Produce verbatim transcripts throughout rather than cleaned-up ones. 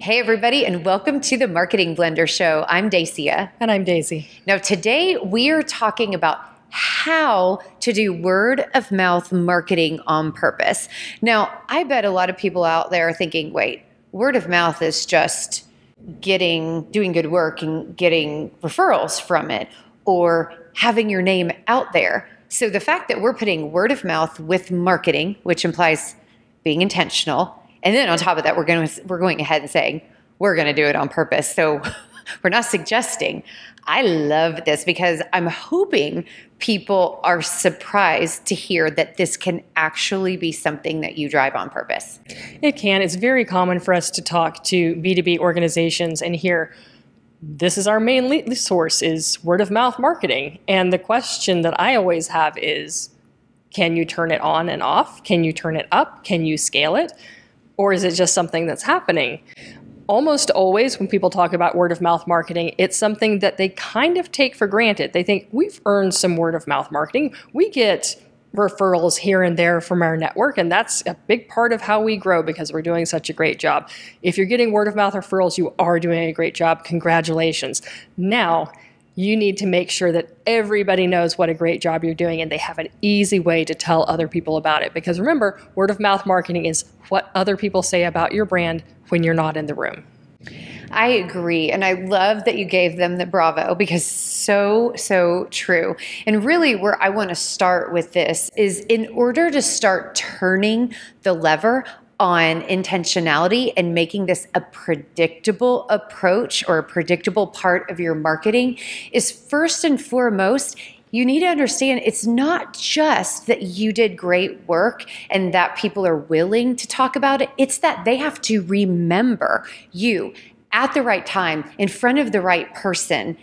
Hey everybody, and welcome to the Marketing Blender Show. I'm Dacia. And I'm Daisy. Now today we are talking about how to do word of mouth marketing on purpose. Now I bet a lot of people out there are thinking, wait, word of mouth is just getting, doing good work and getting referrals from it, or having your name out there. So the fact that we're putting word of mouth with marketing, which implies being intentional, and then on top of that, we're going to, we're going ahead and saying, we're going to do it on purpose. So we're not suggesting. I love this because I'm hoping people are surprised to hear that this can actually be something that you drive on purpose. It can. It's very common for us to talk to B two B organizations and hear, this is our main lead source is word of mouth marketing. And the question that I always have is, can you turn it on and off? Can you turn it up? Can you scale it? Or is it just something that's happening? Almost always when people talk about word of mouth marketing, it's something that they kind of take for granted. They think we've earned some word of mouth marketing. We get referrals here and there from our network, and that's a big part of how we grow because we're doing such a great job. If you're getting word of mouth referrals, you are doing a great job. Congratulations. Now, you need to make sure that everybody knows what a great job you're doing and they have an easy way to tell other people about it. Because remember, word of mouth marketing is what other people say about your brand when you're not in the room. I agree. And I love that you gave them the bravo because so, so true. And really where I want to start with this is in order to start turning the lever on intentionality and making this a predictable approach or a predictable part of your marketing is first and foremost, you need to understand it's not just that you did great work and that people are willing to talk about it. It's that they have to remember you at the right time, in front of the right person,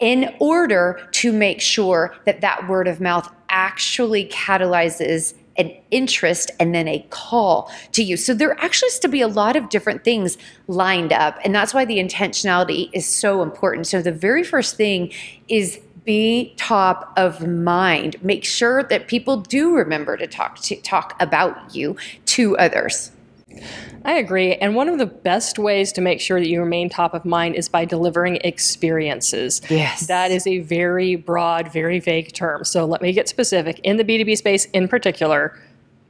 in order to make sure that that word of mouth actually catalyzes an interest and then a call to you. So there actually has to be a lot of different things lined up. And that's why the intentionality is so important. So the very first thing is be top of mind. Make sure that people do remember to talk to talk about you to others. I agree. And one of the best ways to make sure that you remain top of mind is by delivering experiences. Yes. That is a very broad, very vague term. So let me get specific. In the B two B space in particular,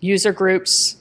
user groups,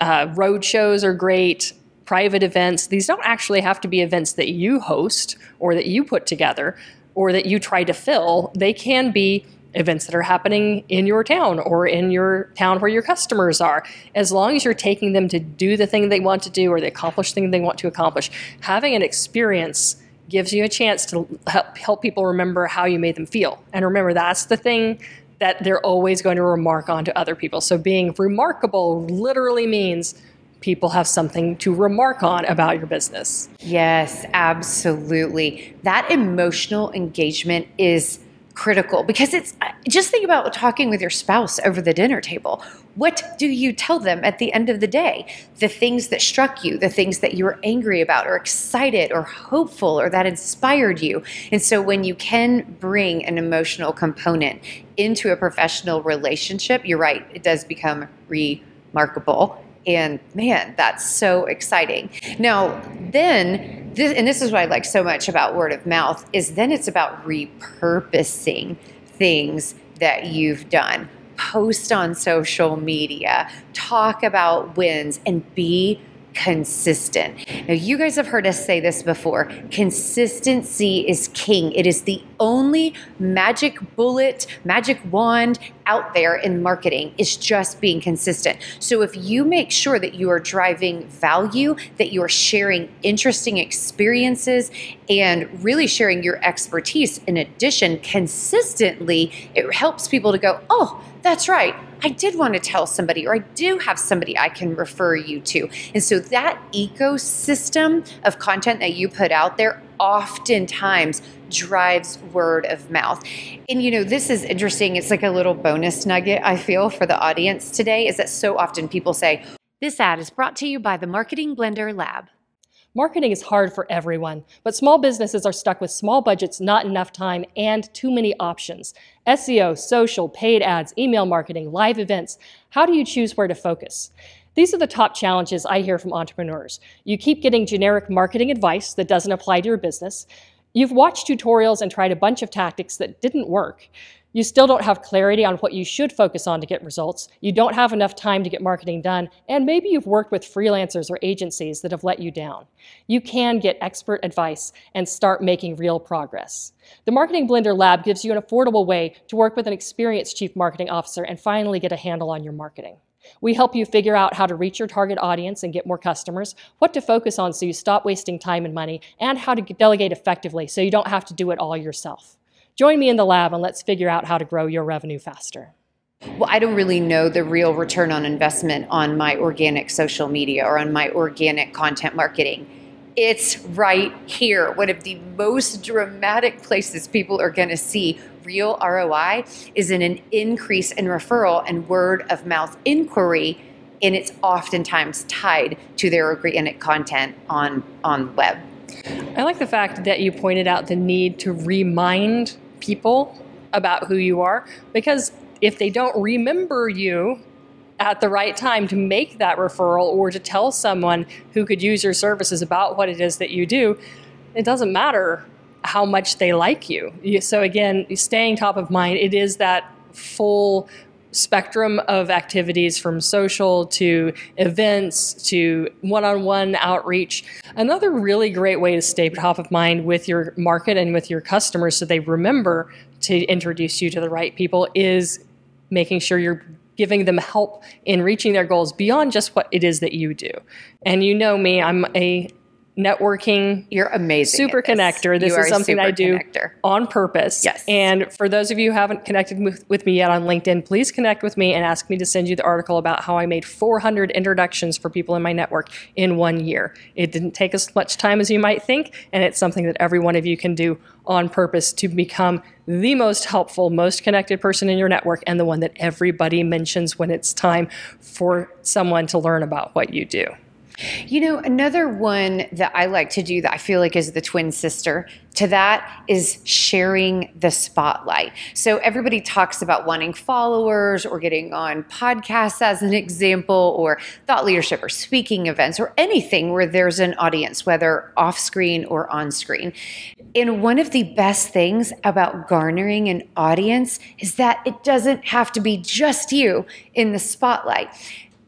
uh, road shows are great, private events. These don't actually have to be events that you host or that you put together or that you try to fill. They can be events that are happening in your town or in your town where your customers are. As long as you're taking them to do the thing they want to do or the accomplished thing they want to accomplish, having an experience gives you a chance to help, help people remember how you made them feel. And remember, that's the thing that they're always going to remark on to other people. So being remarkable literally means people have something to remark on about your business. Yes, absolutely. That emotional engagement is critical because it's just think about talking with your spouse over the dinner table. What do you tell them at the end of the day? The things that struck you, the things that you were angry about or excited or hopeful or that inspired you. And so when you can bring an emotional component into a professional relationship, you're right, it does become remarkable. And man, that's so exciting. Now, then This, and this is what I like so much about word of mouth, is then it's about repurposing things that you've done. Post on social media, talk about wins, and be consistent. Now, you guys have heard us say this before. Consistency is king. It is the only magic bullet, magic wand out there in marketing is just being consistent. So if you make sure that you are driving value, that you're sharing interesting experiences and really sharing your expertise in addition consistently, it helps people to go, oh, that's right, I did want to tell somebody, or I do have somebody I can refer you to. And so that ecosystem of content that you put out there oftentimes drives word of mouth. And you know, this is interesting. It's like a little bonus nugget, I feel, for the audience today, is that so often people say, this ad is brought to you by the Marketing Blender Lab. Marketing is hard for everyone, but small businesses are stuck with small budgets, not enough time, and too many options. S E O, social, paid ads, email marketing, live events. How do you choose where to focus? These are the top challenges I hear from entrepreneurs. You keep getting generic marketing advice that doesn't apply to your business. You've watched tutorials and tried a bunch of tactics that didn't work. You still don't have clarity on what you should focus on to get results. You don't have enough time to get marketing done. And maybe you've worked with freelancers or agencies that have let you down. You can get expert advice and start making real progress. The Marketing Blender Lab gives you an affordable way to work with an experienced chief marketing officer and finally get a handle on your marketing. We help you figure out how to reach your target audience and get more customers, what to focus on so you stop wasting time and money, and how to delegate effectively so you don't have to do it all yourself. Join me in the lab and let's figure out how to grow your revenue faster. Well, I don't really know the real return on investment on my organic social media or on my organic content marketing. It's right here. One of the most dramatic places people are going to see real R O I is in an increase in referral and word of mouth inquiry, and it's oftentimes tied to their organic content on, on the web. I like the fact that you pointed out the need to remind people about who you are, because if they don't remember you at the right time to make that referral or to tell someone who could use your services about what it is that you do, it doesn't matter how much they like you. So again, staying top of mind, it is that full spectrum of activities from social to events to one-on-one outreach. Another really great way to stay top of mind with your market and with your customers so they remember to introduce you to the right people is making sure you're giving them help in reaching their goals beyond just what it is that you do. And you know me, I'm a networking, you're amazing, super this. connector. This you is something I do connector. on purpose. Yes. And for those of you who haven't connected with, with me yet on LinkedIn, please connect with me and ask me to send you the article about how I made four hundred introductions for people in my network in one year. It didn't take as much time as you might think, and it's something that every one of you can do on purpose to become the most helpful, most connected person in your network and the one that everybody mentions when it's time for someone to learn about what you do. You know, another one that I like to do that I feel like is the twin sister to that is sharing the spotlight. So everybody talks about wanting followers or getting on podcasts as an example, or thought leadership or speaking events or anything where there's an audience, whether off screen or on screen. And one of the best things about garnering an audience is that it doesn't have to be just you in the spotlight.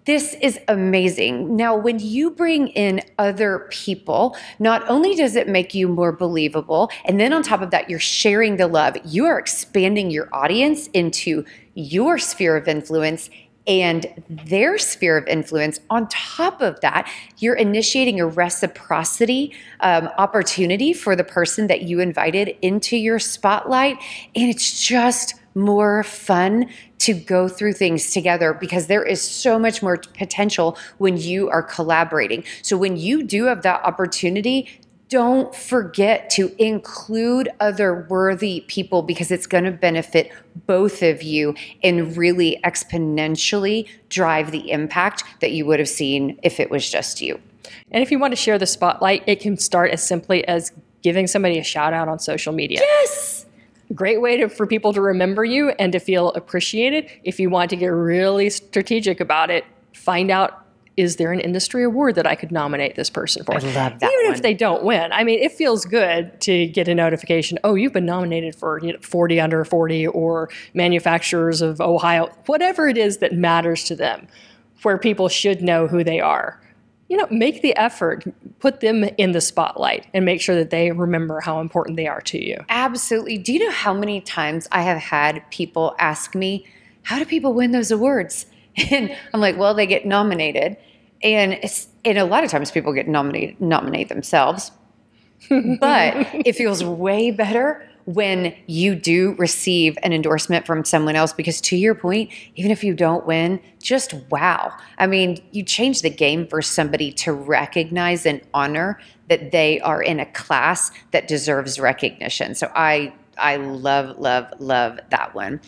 This is amazing. Now, when you bring in other people, not only does it make you more believable, and then on top of that, you're sharing the love. You are expanding your audience into your sphere of influence and their sphere of influence. On top of that, you're initiating a reciprocity um, opportunity for the person that you invited into your spotlight, and it's just more fun to go through things together because there is so much more potential when you are collaborating. So when you do have that opportunity, don't forget to include other worthy people because it's going to benefit both of you and really exponentially drive the impact that you would have seen if it was just you. And if you want to share the spotlight, it can start as simply as giving somebody a shout out on social media. Yes! Great way to, for people to remember you and to feel appreciated. If you want to get really strategic about it, find out, is there an industry award that I could nominate this person for? I love that Even one. if they don't win. I mean, it feels good to get a notification, oh, you've been nominated for you know, forty under forty or Manufacturers of Ohio, whatever it is that matters to them, where people should know who they are. You know, make the effort, put them in the spotlight and make sure that they remember how important they are to you. Absolutely. Do you know how many times I have had people ask me, how do people win those awards? And I'm like, well, they get nominated. And, it's, and a lot of times people get nominated, nominate themselves. But it feels way better when you do receive an endorsement from someone else, because to your point, even if you don't win, just wow. I mean, you change the game for somebody to recognize and honor that they are in a class that deserves recognition. So I I love, love, love that one.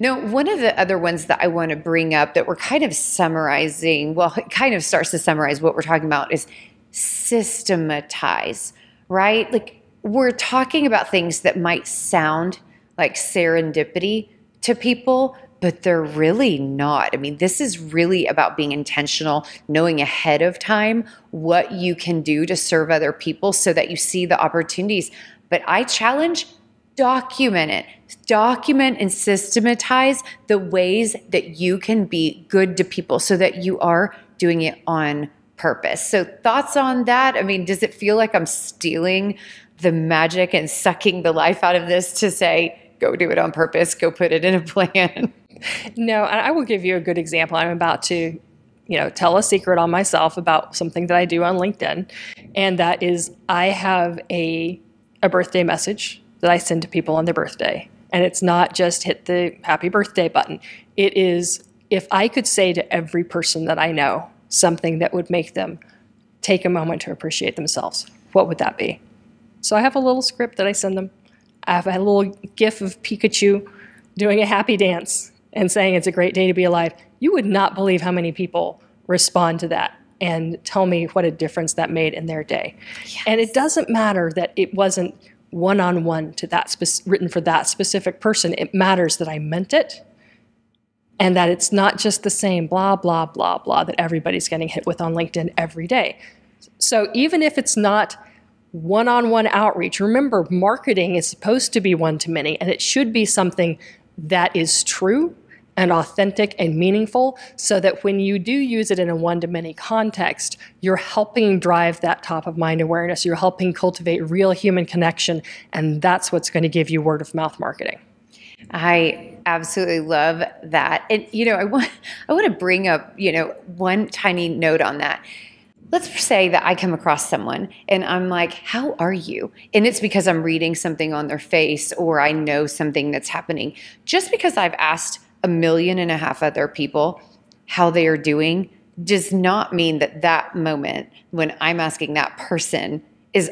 Now, one of the other ones that I want to bring up that we're kind of summarizing, well, it kind of starts to summarize what we're talking about is systematize, right? Like, we're talking about things that might sound like serendipity to people, but they're really not. I mean, this is really about being intentional, knowing ahead of time what you can do to serve other people so that you see the opportunities. But I challenge, document it. Document and systematize the ways that you can be good to people so that you are doing it on purpose. So thoughts on that? I mean, does it feel like I'm stealing the magic and sucking the life out of this to say, go do it on purpose, go put it in a plan? No, I will give you a good example. I'm about to, you know, tell a secret on myself about something that I do on LinkedIn. And that is, I have a, a birthday message that I send to people on their birthday. And it's not just hit the happy birthday button. It is, if I could say to every person that I know something that would make them take a moment to appreciate themselves, what would that be? So I have a little script that I send them. I have a little gif of Pikachu doing a happy dance and saying it's a great day to be alive. You would not believe how many people respond to that and tell me what a difference that made in their day. Yes. And it doesn't matter that it wasn't one-on-one to that spe- written for that specific person. It matters that I meant it and that it's not just the same blah, blah, blah, blah that everybody's getting hit with on LinkedIn every day. So even if it's not one-on-one outreach. Remember, marketing is supposed to be one-to-many, and it should be something that is true and authentic and meaningful so that when you do use it in a one-to-many context, you're helping drive that top-of-mind awareness. You're helping cultivate real human connection, and that's what's going to give you word-of-mouth marketing. I absolutely love that. And, you know, I want, I want to bring up, you know, one tiny note on that. Let's say that I come across someone and I'm like, how are you? And it's because I'm reading something on their face or I know something that's happening. Just because I've asked a million and a half other people how they are doing does not mean that that moment when I'm asking that person is,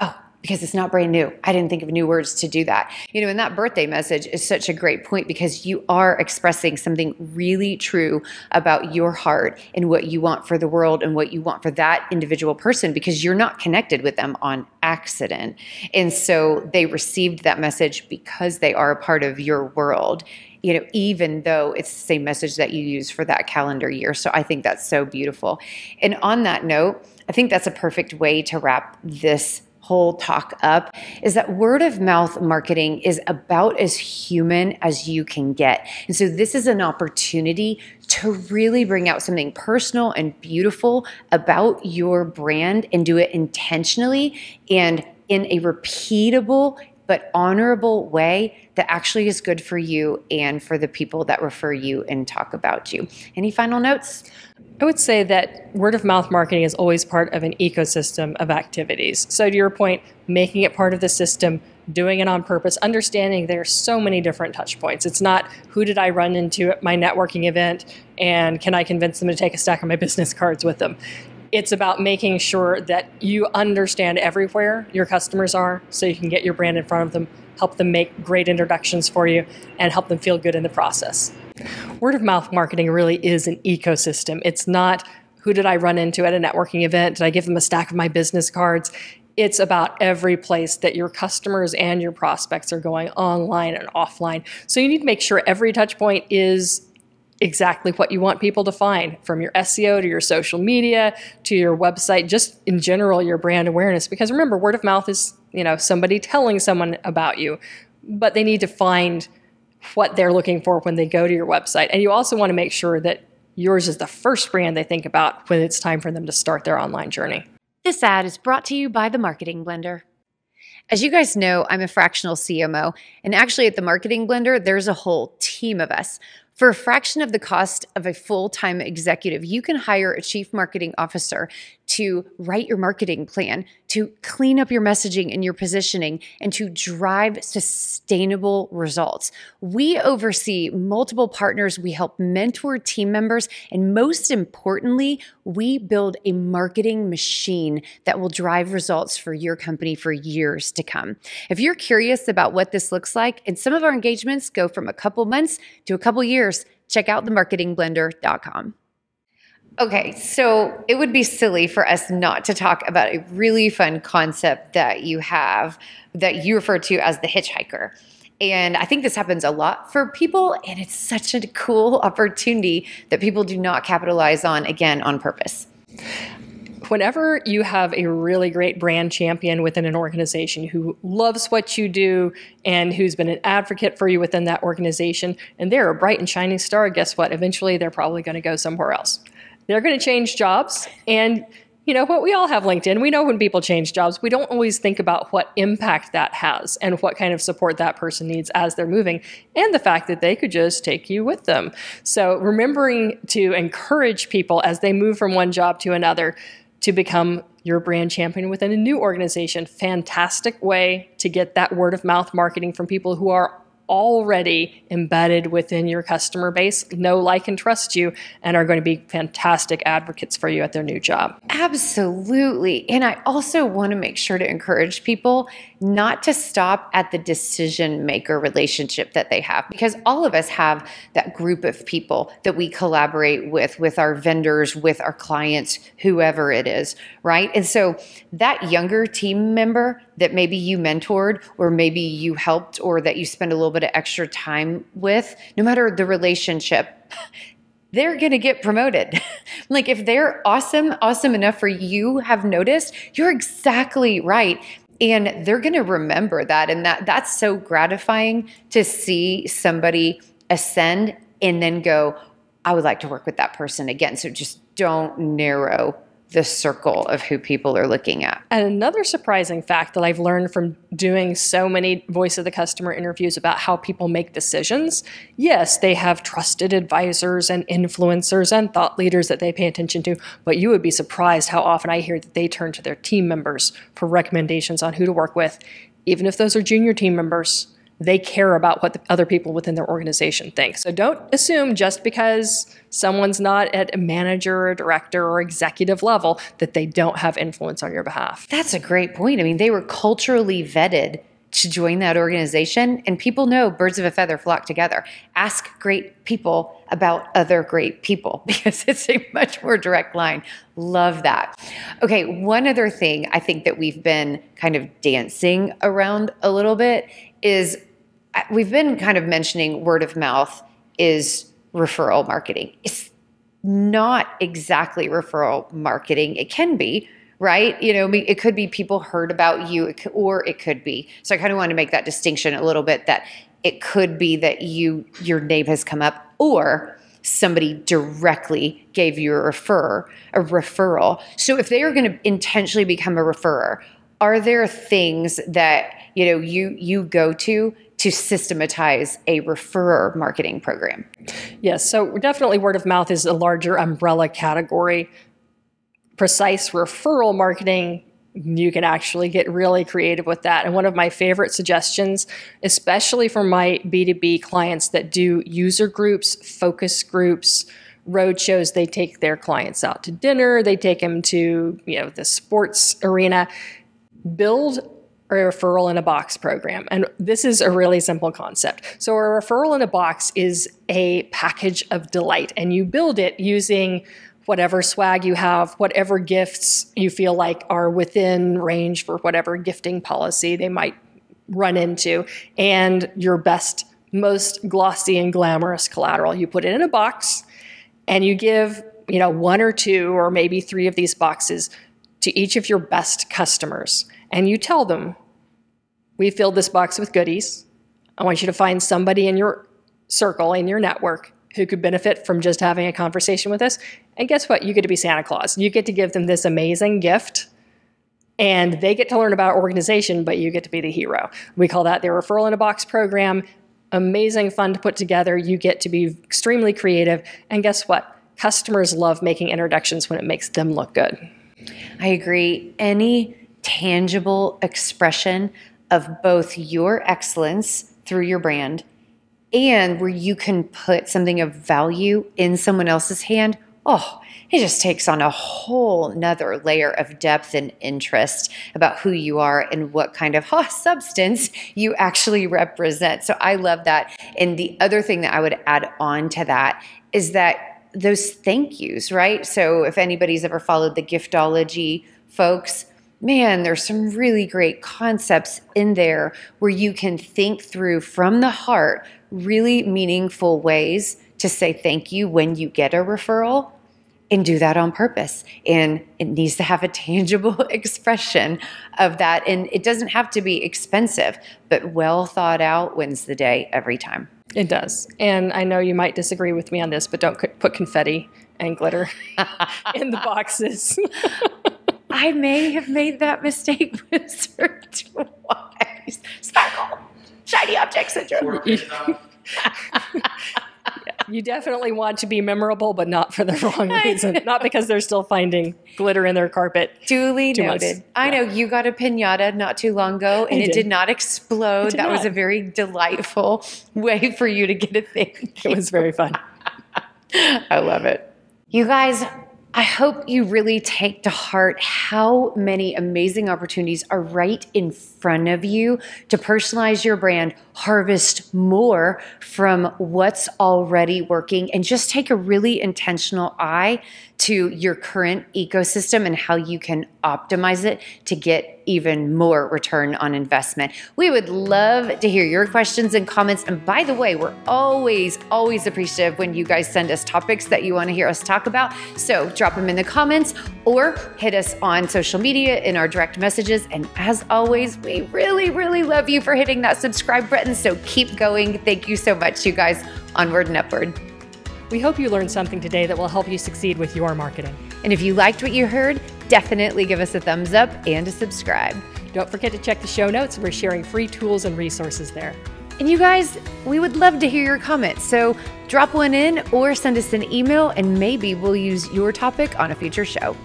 oh, because it's not brand new. I didn't think of new words to do that. You know, and that birthday message is such a great point because you are expressing something really true about your heart and what you want for the world and what you want for that individual person because you're not connected with them on accident. And so they received that message because they are a part of your world, you know, even though it's the same message that you use for that calendar year. So I think that's so beautiful. And on that note, I think that's a perfect way to wrap this whole talk up is that word of mouth marketing is about as human as you can get. And so this is an opportunity to really bring out something personal and beautiful about your brand and do it intentionally and in a repeatable but honorable way that actually is good for you and for the people that refer you and talk about you. Any final notes? I would say that word of mouth marketing is always part of an ecosystem of activities. So to your point, making it part of the system, doing it on purpose, understanding there's so many different touch points. It's not who did I run into at my networking event and can I convince them to take a stack of my business cards with them? It's about making sure that you understand everywhere your customers are so you can get your brand in front of them, help them make great introductions for you, and help them feel good in the process. Word of mouth marketing really is an ecosystem. It's not who did I run into at a networking event? Did I give them a stack of my business cards? It's about every place that your customers and your prospects are going online and offline. So you need to make sure every touch point is exactly what you want people to find, from your S E O to your social media to your website, just in general, your brand awareness. Because remember, word of mouth is, you know, somebody telling someone about you, but they need to find what they're looking for when they go to your website. And you also want to make sure that yours is the first brand they think about when it's time for them to start their online journey. This ad is brought to you by the Marketing Blender. As you guys know, I'm a fractional C M O, and actually at the Marketing Blender, there's a whole team of us. For a fraction of the cost of a full-time executive, you can hire a chief marketing officer to write your marketing plan, to clean up your messaging and your positioning, and to drive sustainable results. We oversee multiple partners. We help mentor team members. And most importantly, we build a marketing machine that will drive results for your company for years to come. If you're curious about what this looks like, and some of our engagements go from a couple months to a couple years, check out the marketing blender dot com. Okay, so it would be silly for us not to talk about a really fun concept that you have that you refer to as the hitchhiker. And I think this happens a lot for people, and it's such a cool opportunity that people do not capitalize on, again, on purpose. Whenever you have a really great brand champion within an organization who loves what you do and who's been an advocate for you within that organization, and they're a bright and shining star, guess what? Eventually, they're probably going to go somewhere else. They're going to change jobs, and you know what? We all have LinkedIn. We know when people change jobs, we don't always think about what impact that has and what kind of support that person needs as they're moving, and the fact that they could just take you with them. So remembering to encourage people as they move from one job to another to become your brand champion within a new organization. Fantastic way to get that word of mouth marketing from people who are already embedded within your customer base, know, like, and trust you, and are going to be fantastic advocates for you at their new job. Absolutely. And I also want to make sure to encourage people not to stop at the decision maker relationship that they have, because all of us have that group of people that we collaborate with, with our vendors, with our clients, whoever it is, right? And so that younger team member that maybe you mentored, or maybe you helped, or that you spend a little bit of extra time with, no matter the relationship, they're going to get promoted. Like if they're awesome, awesome enough for you have noticed, you're exactly right. And they're going to remember that. And that that's so gratifying to see somebody ascend and then go, I would like to work with that person again. So just don't narrow the circle of who people are looking at. And another surprising fact that I've learned from doing so many voice of the customer interviews about how people make decisions. Yes, they have trusted advisors and influencers and thought leaders that they pay attention to, but you would be surprised how often I hear that they turn to their team members for recommendations on who to work with. Even if those are junior team members, they care about what the other people within their organization think. So don't assume just because someone's not at a manager or director or executive level that they don't have influence on your behalf. That's a great point. I mean, they were culturally vetted to join that organization, and people know birds of a feather flock together. Ask great people about other great people, because it's a much more direct line. Love that. Okay, one other thing I think that we've been kind of dancing around a little bit is we've been kind of mentioning word of mouth is referral marketing. It's not exactly referral marketing. It can be, right? You know, it could be people heard about you, or it could be. So I kind of want to make that distinction a little bit, that it could be that you, your name has come up, or somebody directly gave you a refer, a referral. So if they are going to intentionally become a referrer, are there things that, you know, you, you go to to systematize a referrer marketing program? Yes. So definitely word of mouth is a larger umbrella category. Precise referral marketing, you can actually get really creative with that. And one of my favorite suggestions, especially for my B two B clients that do user groups, focus groups, road shows, they take their clients out to dinner, they take them to, you know, the sports arena, build a referral in a box program. And this is a really simple concept. So a referral in a box is a package of delight, and you build it using whatever swag you have, whatever gifts you feel like are within range for whatever gifting policy they might run into, and your best, most glossy and glamorous collateral. You put it in a box, and you give, you know, one or two or maybe three of these boxes to each of your best customers. And you tell them, we filled this box with goodies. I want you to find somebody in your circle, in your network, who could benefit from just having a conversation with us. And guess what? You get to be Santa Claus. You get to give them this amazing gift, and they get to learn about our organization, but you get to be the hero. We call that the referral in a box program. Amazing fun to put together. You get to be extremely creative. And guess what? Customers love making introductions when it makes them look good. I agree. Any tangible expression of both your excellence through your brand, and where you can put something of value in someone else's hand, oh, it just takes on a whole nother layer of depth and interest about who you are and what kind of oh, substance you actually represent. So I love that. And the other thing that I would add on to that is that those thank yous, right? So if anybody's ever followed the Giftology folks, man, there's some really great concepts in there where you can think through from the heart really meaningful ways to say thank you when you get a referral, and do that on purpose. And it needs to have a tangible expression of that. And it doesn't have to be expensive, but well thought out wins the day every time. It does. And I know you might disagree with me on this, but don't put confetti and glitter in the boxes. I may have made that mistake once or twice. Sparkle, shiny object syndrome. You definitely want to be memorable, but not for the wrong reason. Not because they're still finding glitter in their carpet. Duly noted. Much. I yeah. know you got a piñata not too long ago, and I it did. did not explode. Did that not. was a very delightful way for you to get a thank you. It was very fun. I love it. You guys, I hope you really take to heart how many amazing opportunities are right in front of you to personalize your brand, harvest more from what's already working, and just take a really intentional eye to your current ecosystem and how you can optimize it to get even more return on investment. We would love to hear your questions and comments. And by the way, we're always, always appreciative when you guys send us topics that you want to hear us talk about. So drop them in the comments or hit us on social media in our direct messages. And as always, we really, really love you for hitting that subscribe button. So keep going. Thank you so much, you guys. Onward and upward. We hope you learned something today that will help you succeed with your marketing. And if you liked what you heard, definitely give us a thumbs up and a subscribe. Don't forget to check the show notes. We're sharing free tools and resources there. And you guys, we would love to hear your comments. So drop one in or send us an email, and maybe we'll use your topic on a future show.